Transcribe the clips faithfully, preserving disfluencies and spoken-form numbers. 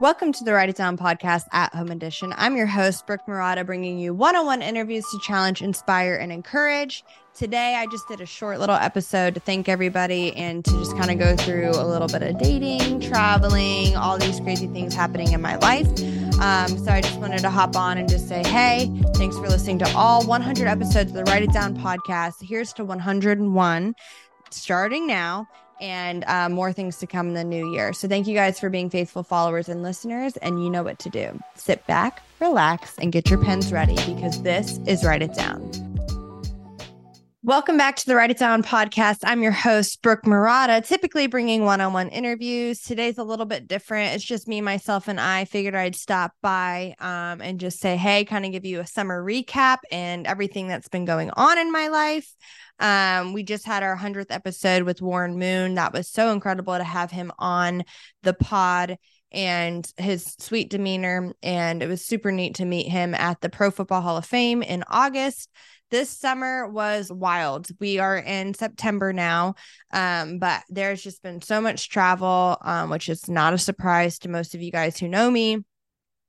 Welcome to the Write It Down Podcast at Home Edition. I'm your host, Brooke Murata, bringing you one-on-one interviews to challenge, inspire, and encourage. Today, I just did a short little episode to thank everybody and to just kind of go through a little bit of dating, traveling, all these crazy things happening in my life. Um, so I just wanted to hop on and just say, hey, thanks for listening to all one hundred episodes of the Write It Down Podcast. Here's to one hundred one starting now. and uh, more things to come in the new year. So thank you guys for being faithful followers and listeners, and you know what to do. Sit back, relax, and get your pens ready, because this is Write It Down. Welcome back to the Write It Down Podcast. I'm your host, Brooke Murata, typically bringing one-on-one interviews. Today's a little bit different. It's just me, myself, and I figured I'd stop by um, and just say, hey, kind of give you a summer recap and everything that's been going on in my life. Um, we just had our one hundredth episode with Warren Moon. That was so incredible to have him on the pod and his sweet demeanor. And it was super neat to meet him at the Pro Football Hall of Fame in August. This summer was wild. We are in September now, um, but there's just been so much travel, um, which is not a surprise to most of you guys who know me.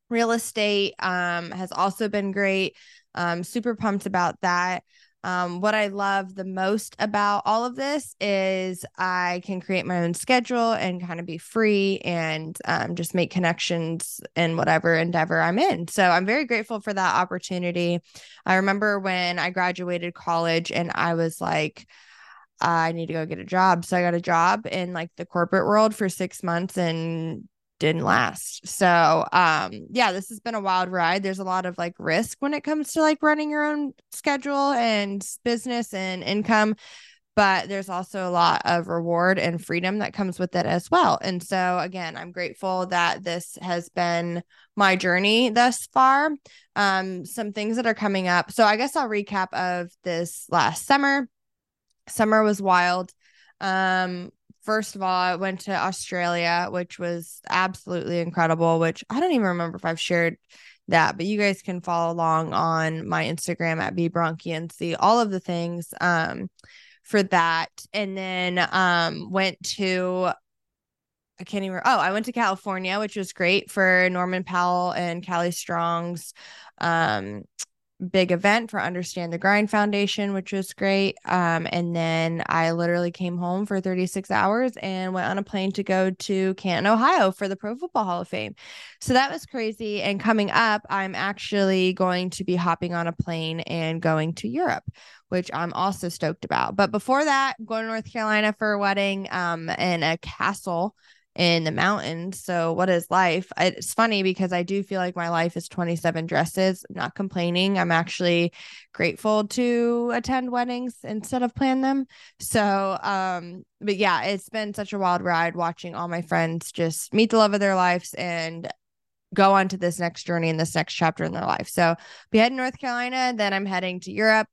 Real estate um, has also been great. Um, super pumped about that. Um, what I love the most about all of this is I can create my own schedule and kind of be free and um, just make connections in whatever endeavor I'm in. So I'm very grateful for that opportunity. I remember when I graduated college and I was like, I need to go get a job. So I got a job in like the corporate world for six months and didn't last. So, um, yeah, this has been a wild ride. There's a lot of like risk when it comes to like running your own schedule and business and income, but there's also a lot of reward and freedom that comes with it as well. And so again, I'm grateful that this has been my journey thus far. Um, some things that are coming up. So I guess I'll recap of this last summer. Summer was wild. Um, First of all, I went to Australia, which was absolutely incredible, which I don't even remember if I've shared that, but you guys can follow along on my Instagram at bbronkie and see all of the things um, for that. And then um, went to, I can't even, oh, I went to California, which was great for Norman Powell and Callie Strong's um big event for Understand the Grind Foundation, which was great. Um, and then I literally came home for thirty-six hours and went on a plane to go to Canton, Ohio for the Pro Football Hall of Fame. So that was crazy. And coming up, I'm actually going to be hopping on a plane and going to Europe, which I'm also stoked about. But before that, I'm going to North Carolina for a wedding um, in a castle in the mountains. So what is life? It's funny because I do feel like my life is twenty-seven dresses. I'm not complaining. I'm actually grateful to attend weddings instead of plan them. So, um, but yeah, it's been such a wild ride watching all my friends just meet the love of their lives and go on to this next journey and this next chapter in their life. So we head to North Carolina, then I'm heading to Europe.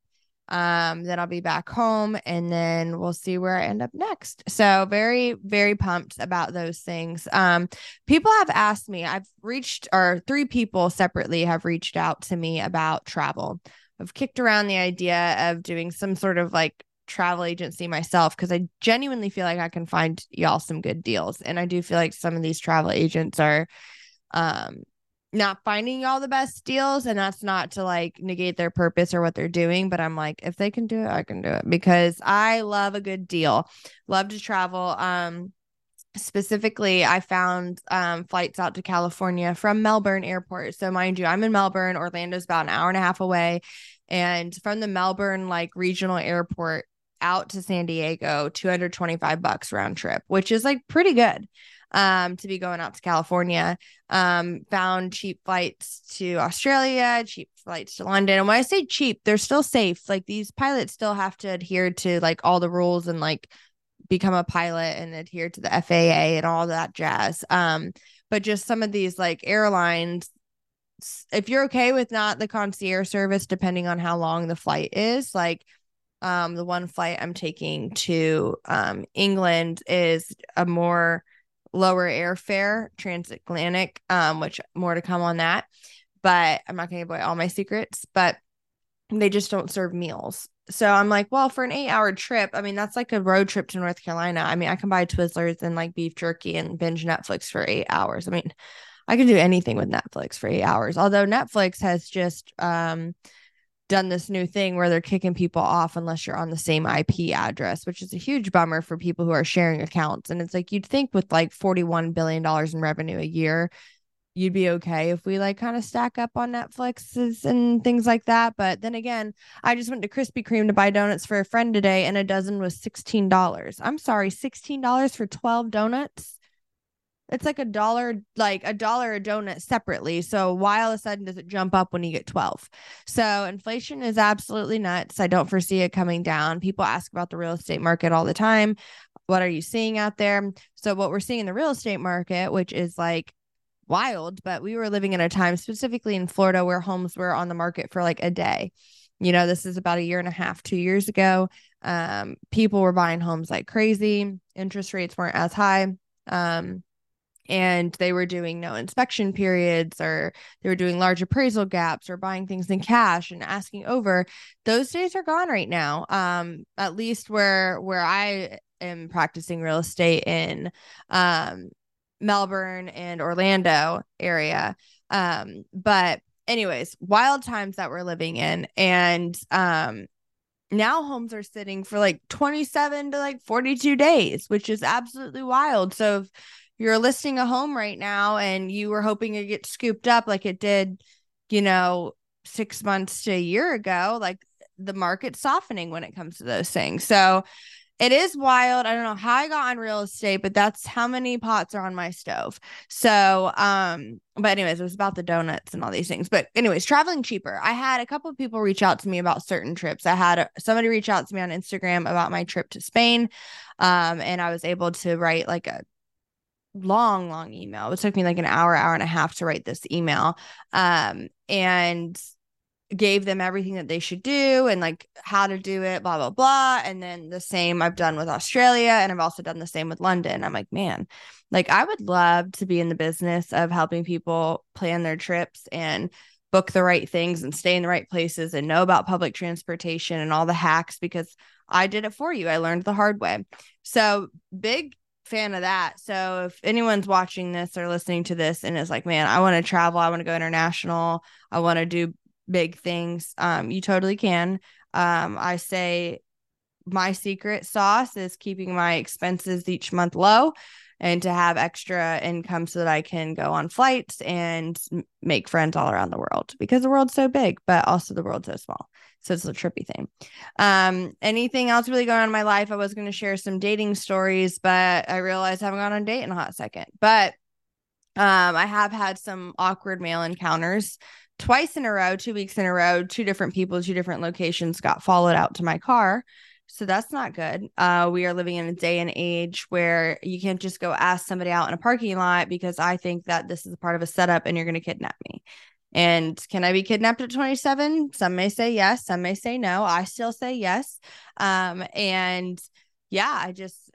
Um, then I'll be back home and then we'll see where I end up next. So very, very pumped about those things. Um, people have asked me, I've reached, or three people separately have reached out to me about travel. I've kicked around the idea of doing some sort of like travel agency myself, because I genuinely feel like I can find y'all some good deals. And I do feel like some of these travel agents are, um, not finding y'all the best deals, and that's not to like negate their purpose or what they're doing, but I'm like, if they can do it, I can do it, because I love a good deal, love to travel. Um, specifically, I found um, flights out to California from Melbourne Airport. So mind you, I'm in Melbourne, Orlando's about an hour and a half away. And from the Melbourne like regional airport out to San Diego, two hundred twenty-five bucks round trip, which is like pretty good. Um, to be going out to California, um, found cheap flights to Australia, cheap flights to London. And when I say cheap, they're still safe. Like these pilots still have to adhere to like all the rules and like become a pilot and adhere to the F A A and all that jazz. Um, but just some of these like airlines, if you're okay with not the concierge service, depending on how long the flight is, like um, the one flight I'm taking to um, England is a more lower airfare transatlantic, um, which more to come on that, but I'm not going to give away all my secrets, but they just don't serve meals. So I'm like, well, for an eight hour trip, I mean, that's like a road trip to North Carolina. I mean, I can buy Twizzlers and like beef jerky and binge Netflix for eight hours. I mean, I can do anything with Netflix for eight hours. Although Netflix has just um, done this new thing where they're kicking people off unless you're on the same I P address, which is a huge bummer for people who are sharing accounts. And it's like, you'd think with like forty-one billion dollars in revenue a year, you'd be okay if we like kind of stack up on Netflixes and things like that. But then again, I just went to Krispy Kreme to buy donuts for a friend today, and a dozen was sixteen dollars. I'm sorry, sixteen dollars for twelve donuts. It's like a dollar, like a dollar a donut separately. So why all of a sudden does it jump up when you get twelve? So inflation is absolutely nuts. I don't foresee it coming down. People ask about the real estate market all the time. What are you seeing out there? So what we're seeing in the real estate market, which is like wild, but we were living in a time specifically in Florida where homes were on the market for like a day. You know, this is about a year and a half, two years ago. Um, people were buying homes like crazy. Interest rates weren't as high. Um, and they were doing no inspection periods, or they were doing large appraisal gaps, or buying things in cash and asking over. Those days are gone right now. Um, at least where, where I am practicing real estate in, um, Melbourne and Orlando area. Um, but anyways, wild times that we're living in. And um, now homes are sitting for like twenty-seven to like forty-two days, which is absolutely wild. So if you're listing a home right now and you were hoping it gets scooped up like it did, you know, six months to a year ago, like the market's softening when it comes to those things. So it is wild. I don't know how I got on real estate, but that's how many pots are on my stove. So, um, but anyways, it was about the donuts and all these things. But anyways, traveling cheaper. I had a couple of people reach out to me about certain trips. I had a, somebody reach out to me on Instagram about my trip to Spain, um, and I was able to write like a long, long email. It took me like an hour, hour and a half to write this email, um, and gave them everything that they should do and like how to do it, blah, blah, blah. And then the same I've done with Australia. And I've also done the same with London. I'm like, man, like I would love to be in the business of helping people plan their trips and book the right things and stay in the right places and know about public transportation and all the hacks, because I did it for you. I learned the hard way. So big fan of that. So if anyone's watching this or listening to this and is like, man, I want to travel, I want to go international, I want to do big things, um you totally can. um I say my secret sauce is keeping my expenses each month low and to have extra income so that I can go on flights and make friends all around the world, because the world's so big but also the world's so small. So it's a trippy thing. Um anything else really going on in my life? I was going to share some dating stories, but I realized I haven't gone on a date in a hot second. But um I have had some awkward male encounters twice in a row, two weeks in a row. Two different people, two different locations got followed out to my car. So that's not good. Uh, we are living in a day and age where you can't just go ask somebody out in a parking lot, because I think that this is a part of a setup and you're going to kidnap me. And can I be kidnapped at twenty-seven? Some may say yes. Some may say no. I still say yes. Um, and yeah, I just,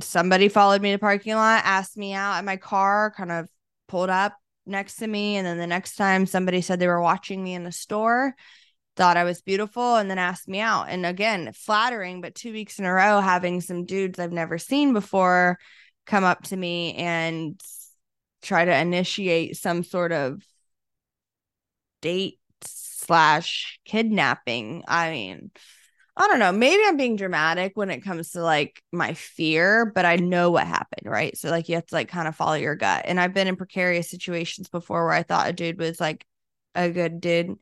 somebody followed me to the parking lot, asked me out at my car, kind of pulled up next to me. And then the next time somebody said they were watching me in a store, thought I was beautiful, and then asked me out. And again, flattering, but two weeks in a row having some dudes I've never seen before come up to me and try to initiate some sort of date slash kidnapping. I mean, I don't know. Maybe I'm being dramatic when it comes to like my fear, but I know what happened, right? So like you have to like kind of follow your gut. And I've been in precarious situations before where I thought a dude was like a good dude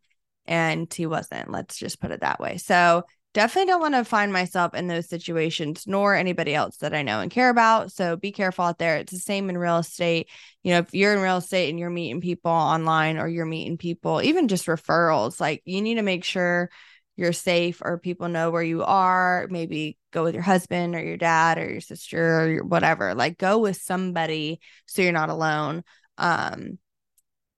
and he wasn't. Let's just put it that way. So definitely don't want to find myself in those situations, nor anybody else that I know and care about. So be careful out there. It's the same in real estate. You know, if you're in real estate and you're meeting people online, or you're meeting people, even just referrals, like you need to make sure you're safe, or people know where you are. Maybe go with your husband or your dad or your sister or your whatever. Like go with somebody so you're not alone um,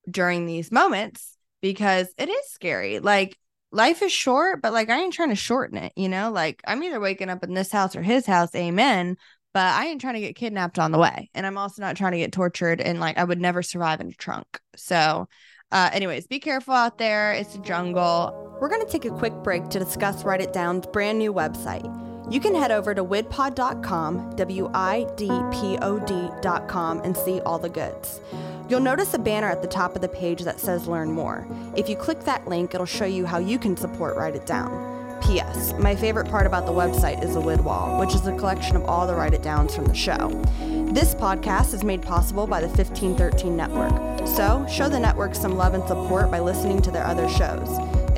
during these moments, because it is scary. Like life is short, but like I ain't trying to shorten it, you know? Like I'm either waking up in this house or his house, amen, but I ain't trying to get kidnapped on the way. And I'm also not trying to get tortured, and like I would never survive in a trunk. So Uh, anyways, be careful out there. It's a jungle. We're going to take a quick break to discuss Write It Down's brand new website. You can head over to widpod dot com, W I D P O D dot com, and see all the goods. You'll notice a banner at the top of the page that says Learn More. If you click that link, it'll show you how you can support Write It Down. P S. My favorite part about the website is the lid wall, which is a collection of all the Write It Downs from the show. This podcast is made possible by the fifteen thirteen Network. So, show the network some love and support by listening to their other shows.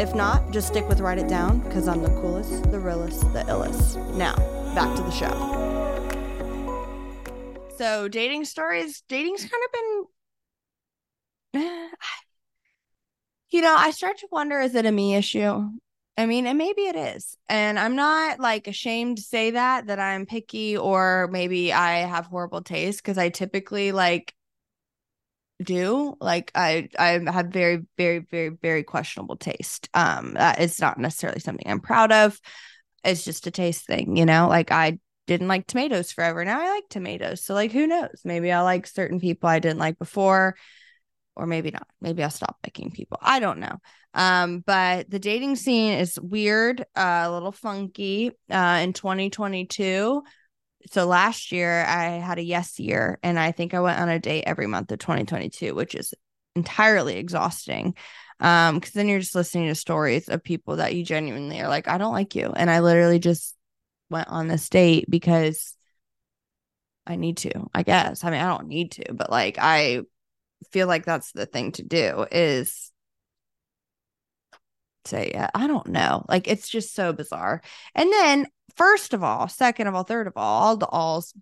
If not, just stick with Write It Down, because I'm the coolest, the realest, the illest. Now, back to the show. So, dating stories, dating's kind of been... You know, I start to wonder, is it a me issue? I mean, and maybe it is. And I'm not like ashamed to say that, that I'm picky or maybe I have horrible taste, because I typically like do like I, I have very, very, very, very questionable taste. Um, it's not necessarily something I'm proud of. It's just a taste thing, you know, like I didn't like tomatoes forever. Now I like tomatoes. So like, who knows? Maybe I like certain people I didn't like before. Or maybe not. Maybe I'll stop liking people. I don't know. Um, but the dating scene is weird, uh, a little funky uh, in twenty twenty-two. So last year I had a yes year, and I think I went on a date every month of twenty twenty-two, which is entirely exhausting. Um, because then you're just listening to stories of people that you genuinely are like, I don't like you. And I literally just went on this date because I need to, I guess. I mean, I don't need to, but like I... feel like that's the thing to do is say, yeah, I don't know. Like, it's just so bizarre. And then first of all, second of all, third of all, all the alls,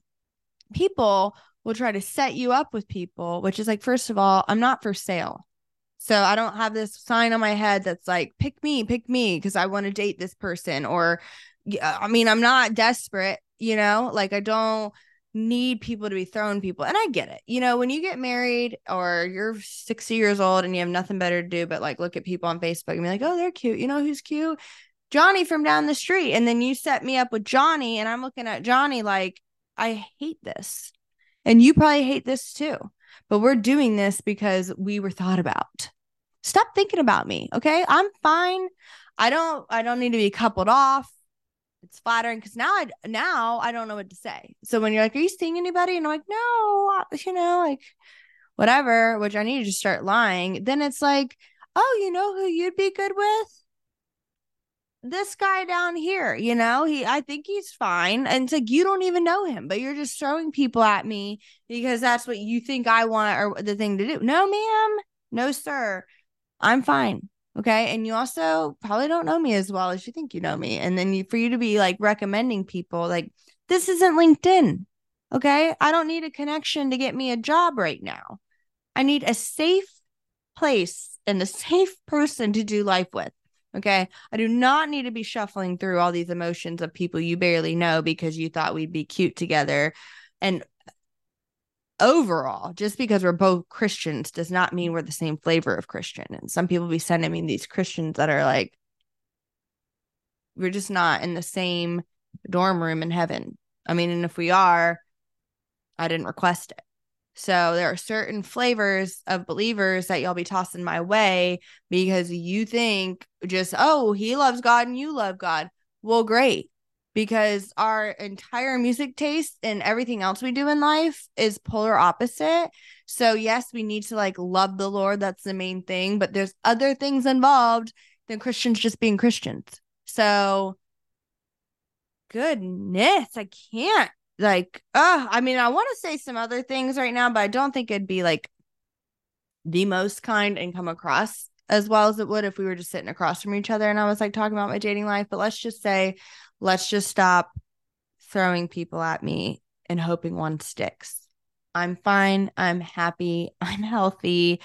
people will try to set you up with people, which is like, first of all, I'm not for sale. So I don't have this sign on my head that's like, pick me, pick me, because I want to date this person. Or, I mean, I'm not desperate, you know, like I don't need people to be thrown people. And I get it. You know, when you get married or you're sixty years old and you have nothing better to do but like look at people on Facebook and be like, oh, they're cute. You know who's cute? Johnny from down the street. And then you set me up with Johnny and I'm looking at Johnny like, I hate this. And you probably hate this too. But we're doing this because we were thought about. Stop thinking about me. Okay. I'm fine. I don't, I don't need to be coupled off. It's flattering because now I now I don't know what to say. So when you're like, are you seeing anybody? And I'm like, no, you know, like whatever, which I need to just start lying. Then it's like, oh, you know who you'd be good with? This guy down here, you know, he I think he's fine. And it's like, you don't even know him, but you're just throwing people at me because that's what you think I want or the thing to do. No, ma'am. No, sir. I'm fine. Okay. And you also probably don't know me as well as you think you know me. And then you, for you to be like recommending people, like this isn't LinkedIn. Okay. I don't need a connection to get me a job right now. I need a safe place and a safe person to do life with. Okay. I do not need to be shuffling through all these emotions of people you barely know because you thought we'd be cute together. And overall, just because we're both Christians does not mean we're the same flavor of Christian. And some people be sending me these Christians that are like, we're just not in the same dorm room in heaven. I mean, and if we are, I didn't request it. So there are certain flavors of believers that y'all be tossing my way because you think just, oh, he loves God and you love God. Well, great. Because our entire music taste and everything else we do in life is polar opposite. So yes, we need to like love the Lord. That's the main thing. But there's other things involved than Christians just being Christians. So goodness, I can't like, uh, I mean, I want to say some other things right now, but I don't think it'd be like the most kind and come across as well as it would if we were just sitting across from each other and I was like talking about my dating life. But let's just say, let's just stop throwing people at me and hoping one sticks. I'm fine. I'm happy. I'm healthy.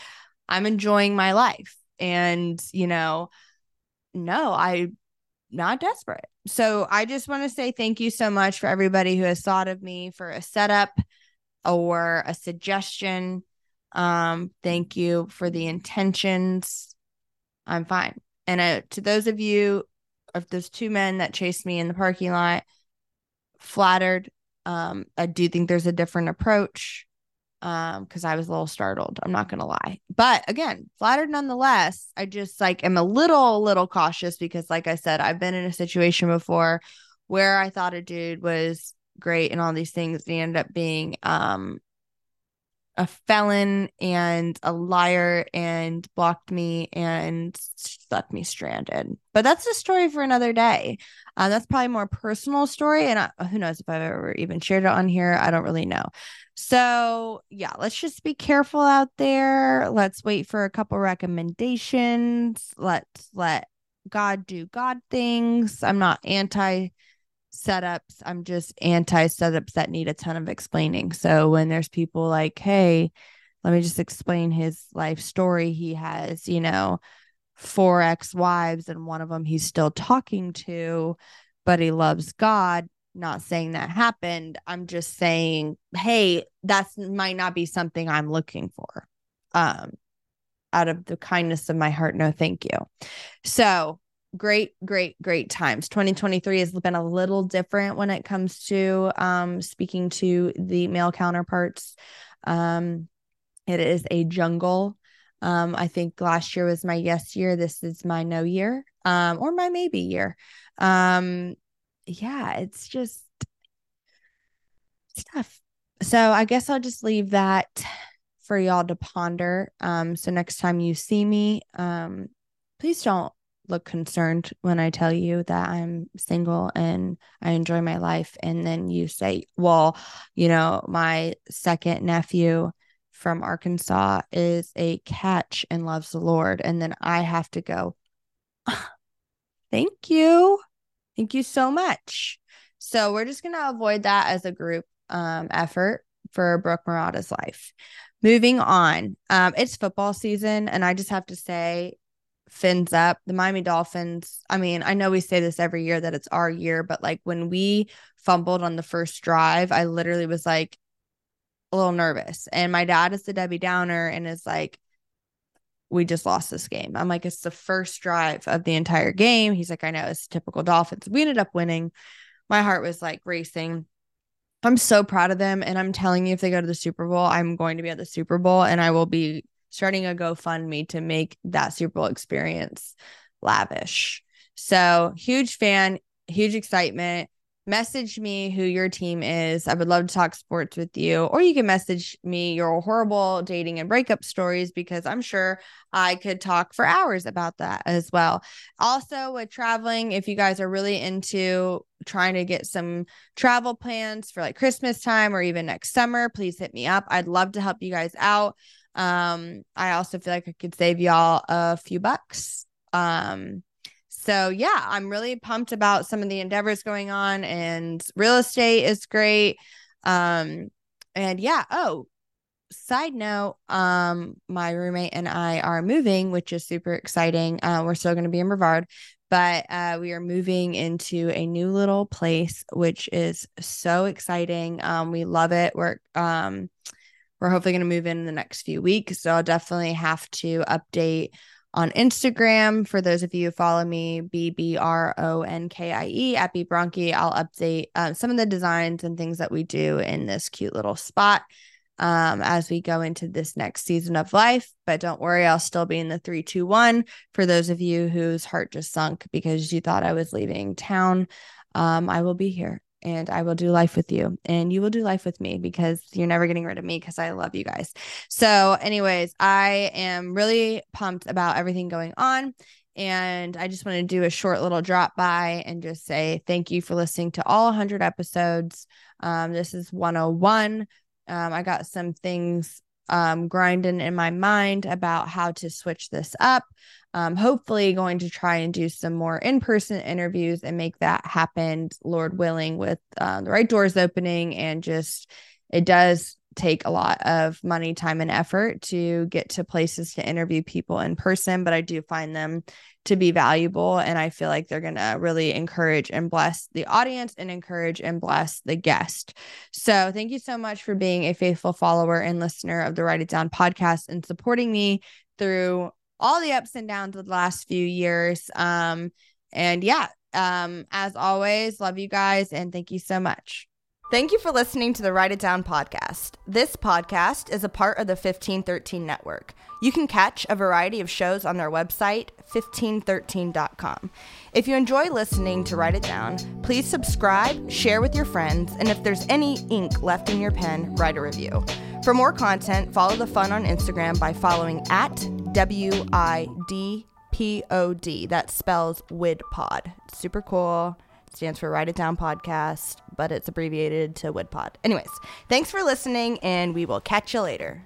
I'm enjoying my life. And, you know, no, I'm not desperate. So I just want to say thank you so much for everybody who has thought of me for a setup or a suggestion. Um, thank you for the intentions. I'm fine. And uh, to those of you of those two men that chased me in the parking lot, flattered. Um, I do think there's a different approach um, because I was a little startled. I'm not going to lie. But again, flattered nonetheless. I just like am a little, little cautious because like I said, I've been in a situation before where I thought a dude was great and all these things. They end up being um, a felon and a liar and blocked me and left me stranded. But that's a story for another day. Uh, that's probably a more personal story. And I, who knows if I've ever even shared it on here. I don't really know. So yeah, let's just be careful out there. Let's wait for a couple recommendations. Let's let God do God things. I'm not anti setups. I'm just anti setups that need a ton of explaining. So when there's people like, hey, let me just explain his life story. He has, you know, four ex-wives and one of them he's still talking to, but he loves God. Not saying that happened. I'm just saying, hey, that's might not be something I'm looking for. Um, out of the kindness of my heart, no, thank you. So great, great, great times. twenty twenty-three has been a little different when it comes to um, speaking to the male counterparts. Um, it is a jungle. Um, I think last year was my yes year. This is my no year, um, or my maybe year. Um, yeah, it's just stuff. So I guess I'll just leave that for y'all to ponder. Um, so next time you see me, um, please don't look concerned when I tell you that I'm single and I enjoy my life. And then you say, well, you know, my second nephew from Arkansas is a catch and loves the Lord. And then I have to go, thank you. Thank you so much. So we're just going to avoid that as a group um, effort for Brooke Murata's life. Moving on. Um, it's football season. And I just have to say, fins up. The Miami Dolphins, I mean, I know we say this every year that it's our year, but like when we fumbled on the first drive, I literally was like a little nervous. And my dad is the Debbie Downer and is like, we just lost this game. I'm like, it's the first drive of the entire game. He's like, I know, it's typical Dolphins. We ended up winning. My heart was like racing. I'm so proud of them. And I'm telling you, if they go to the Super Bowl, I'm going to be at the Super Bowl and I will be starting a GoFundMe to make that Super Bowl experience lavish. So huge fan, huge excitement. Message me who your team is. I would love to talk sports with you. Or you can message me your horrible dating and breakup stories because I'm sure I could talk for hours about that as well. Also with traveling, if you guys are really into trying to get some travel plans for like Christmas time or even next summer, please hit me up. I'd love to help you guys out. Um, I also feel like I could save y'all a few bucks. Um, so yeah, I'm really pumped about some of the endeavors going on and real estate is great. Um, and yeah. Oh, side note, um, my roommate and I are moving, which is super exciting. Uh, we're still going to be in Brevard, but, uh, we are moving into a new little place, which is so exciting. Um, we love it. We're, um, We're hopefully going to move in, in the next few weeks. So I'll definitely have to update on Instagram. For those of you who follow me, B B R O N K I E at bbronkie, I'll update uh, some of the designs and things that we do in this cute little spot um, as we go into this next season of life. But don't worry, I'll still be in the three, two, one. For those of you whose heart just sunk because you thought I was leaving town, um, I will be here. And I will do life with you and you will do life with me because you're never getting rid of me because I love you guys. So anyways, I am really pumped about everything going on. And I just want to do a short little drop by and just say thank you for listening to all one hundred episodes. Um, this is one oh one. Um, I got some things um, grinding in my mind about how to switch this up. Um, hopefully going to try and do some more in-person interviews and make that happen, Lord willing, with uh, the right doors opening. And just, it does take a lot of money, time, and effort to get to places to interview people in person, but I do find them to be valuable. And I feel like they're going to really encourage and bless the audience and encourage and bless the guest. So thank you so much for being a faithful follower and listener of the Write It Down podcast and supporting me through all the ups and downs of the last few years. Um, and yeah, um, as always, love you guys. And thank you so much. Thank you for listening to the Write It Down podcast. This podcast is a part of the fifteen thirteen Network. You can catch a variety of shows on their website, fifteen thirteen dot com. If you enjoy listening to Write It Down, please subscribe, share with your friends, and if there's any ink left in your pen, write a review. For more content, follow the fun on Instagram by following at W I D P O D. That spells widpod. Super cool. It stands for Write It Down Podcast, but it's abbreviated to widpod. Anyways, thanks for listening, and we will catch you later.